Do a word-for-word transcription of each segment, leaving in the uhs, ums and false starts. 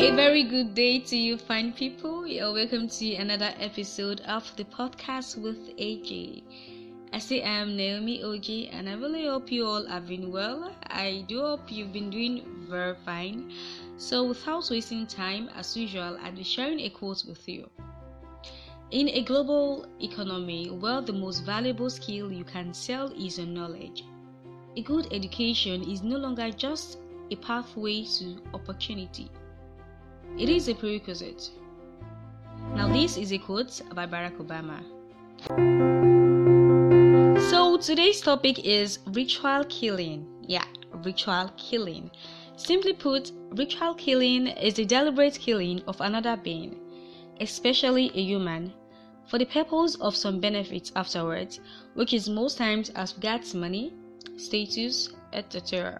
A very good day to you, fine people. You're welcome to another episode of the podcast with A J. I say I am Naomi Oji, and I really hope you all have been well. I do hope you've been doing very fine. So without wasting time, as usual, I'll be sharing a quote with you. In a global economy, well, the most valuable skill you can sell is your knowledge. A good education is no longer just a pathway to opportunity. It is a prerequisite. Now, this is a quote by Barack Obama. So, today's topic is ritual killing. Yeah, ritual killing. Simply put, ritual killing is the deliberate killing of another being, especially a human, for the purpose of some benefits afterwards, which is most times as regards money, status, et cetera.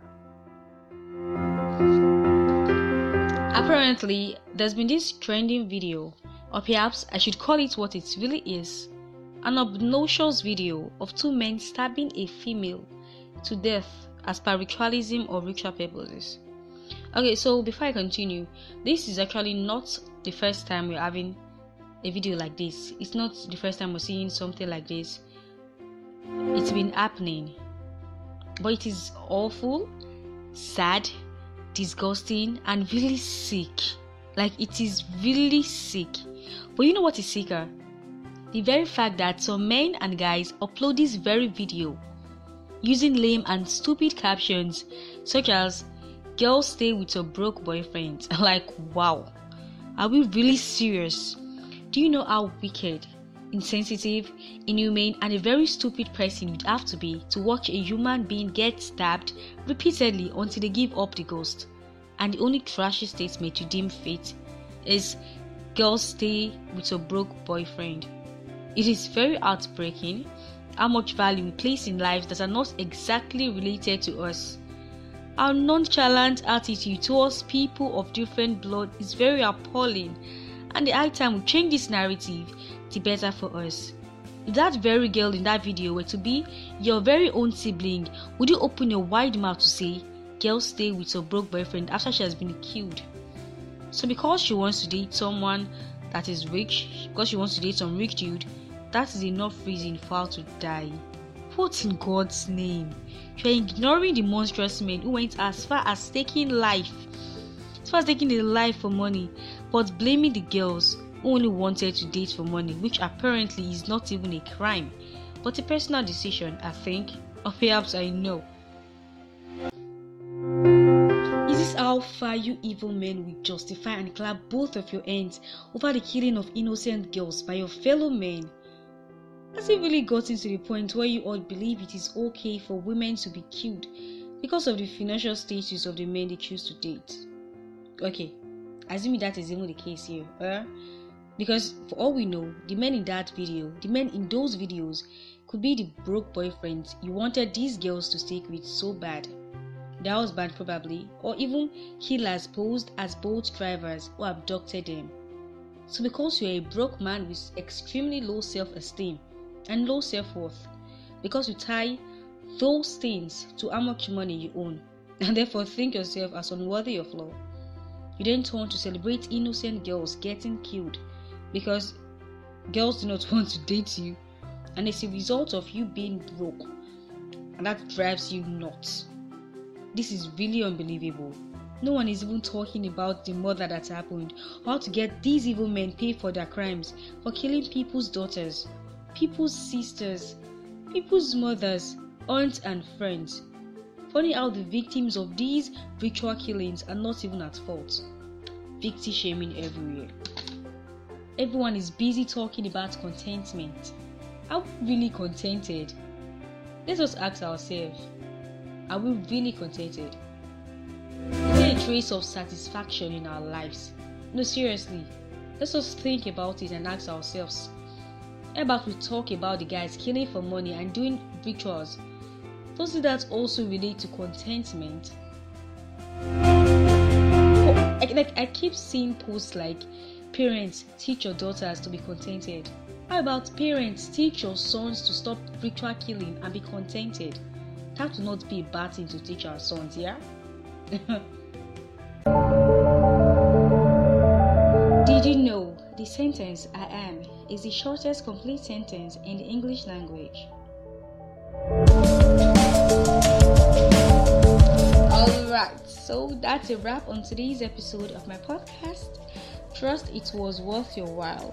Apparently, there's been this trending video, or perhaps I should call it what it really is, an obnoxious video of two men stabbing a female to death as per ritualism or ritual purposes. Okay, so before I continue, this is actually not the first time we're having a video like this. It's not the first time we're seeing something like this. It's been happening, but it is awful, sad, disgusting, and really sick. Like, it is really sick. But you know what is sicker? The very fact that some men and guys upload this very video using lame and stupid captions such as "Girls stay with your broke boyfriend." Like, wow, are we really serious? Do you know how wicked, insensitive, inhumane, and a very stupid person you'd have to be to watch a human being get stabbed repeatedly until they give up the ghost, and the only trashy statement you deem fit is "Girls stay with your broke boyfriend"? It is very heartbreaking how much value we place in lives that are not exactly related to us. Our nonchalant attitude towards people of different blood is very appalling, and the high time we change this narrative, the better for us. If that very girl in that video were to be your very own sibling, would you open your wide mouth to say, "Girls stay with your broke boyfriend," after she has been killed? So because she wants to date someone that is rich, because she wants to date some rich dude, that is enough reason for her to die. What in God's name? You are ignoring the monstrous men who went as far as taking life, as far as taking a life for money, but blaming the girls who only wanted to date for money, which apparently is not even a crime, but a personal decision, I think, or perhaps I know. Is this how far you evil men will justify and clap both of your hands over the killing of innocent girls by your fellow men? Has it really gotten to the point where you all believe it is okay for women to be killed because of the financial status of the men they choose to date? Okay, assuming that is even the case here, eh? Because for all we know, the men in that video, the men in those videos, could be the broke boyfriends you wanted these girls to stick with so bad. Their husband probably, or even killers posed as boat drivers who abducted them. So because you are a broke man with extremely low self-esteem and low self-worth, because you tie those things to how much money you own, and therefore think yourself as unworthy of love, you then turn to celebrate innocent girls getting killed because girls do not want to date you, and it's a result of you being broke, and that drives you nuts. This is really unbelievable. No one is even talking about the murder that happened, how to get these evil men pay for their crimes, for killing people's daughters, people's sisters, people's mothers, aunts, and friends. Funny how the victims of these ritual killings are not even at fault. Victim shaming everywhere. Everyone is busy talking about contentment. Are we really contented? Let us ask ourselves, are we really contented? Is there a trace of satisfaction in our lives? No, seriously. Let's just think about it and ask ourselves. How about we talk about the guys killing for money and doing rituals? Doesn't that also relate to contentment? Oh, I, like I keep seeing posts like, "Parents, teach your daughters to be contented." How about parents, teach your sons to stop ritual killing and be contented? That would not be a bad thing to teach our sons, yeah? The sentence I am is the shortest complete sentence in the English language. Alright, so that's a wrap on today's episode of my podcast. Trust it was worth your while.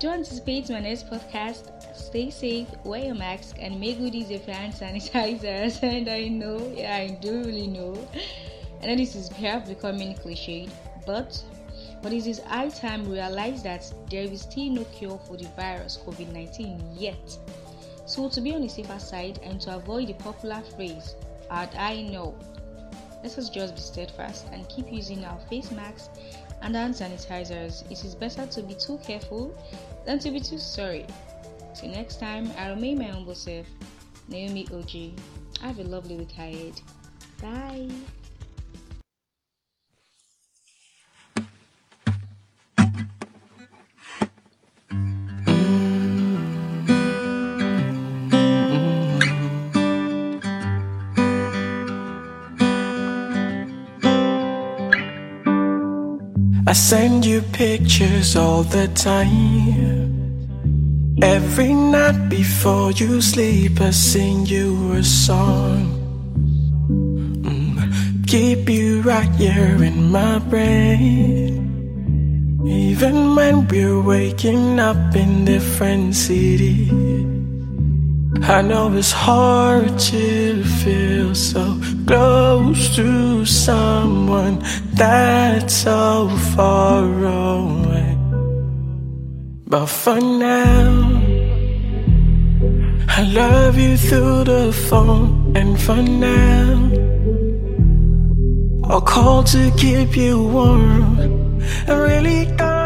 Do anticipate my next podcast. Stay safe, wear your mask, and make good use of hand sanitizers. And I know, yeah, I do really know. I know this is perhaps becoming cliched, but But it is high time we realize that there is still no cure for the virus COVID nineteen yet. So to be on the safer side and to avoid the popular phrase, "How'd I know?" let us just be steadfast and keep using our face masks and hand sanitizers. It is better to be too careful than to be too sorry. Till next time, I remain my humble self, Naomi Oji. Have a lovely week ahead. Bye. I send you pictures all the time. Every night before you sleep, I sing you a song. Mm, keep you right here in my brain, even when we're waking up in different cities. I know it's hard to feel so close to someone that's so far away, but for now I love you through the phone. And for now I'll call to keep you warm. I really don't